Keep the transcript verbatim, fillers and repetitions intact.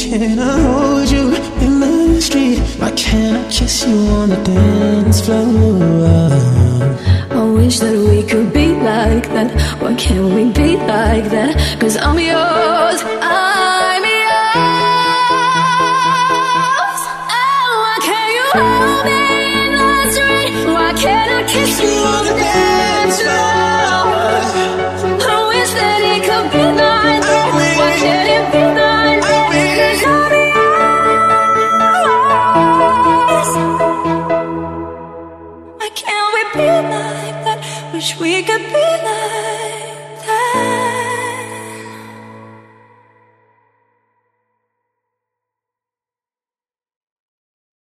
Can I hold you in the street? Why can't I kiss you on the dance floor? I wish that we could be like that. Why can't we be like that? 'Cause I'm yours, I'm yours. Oh, why can't you hold me in the street? Why can't I kiss you on the dance floor? I wish that it could be like that. Why can't it be like that? Wish we could be like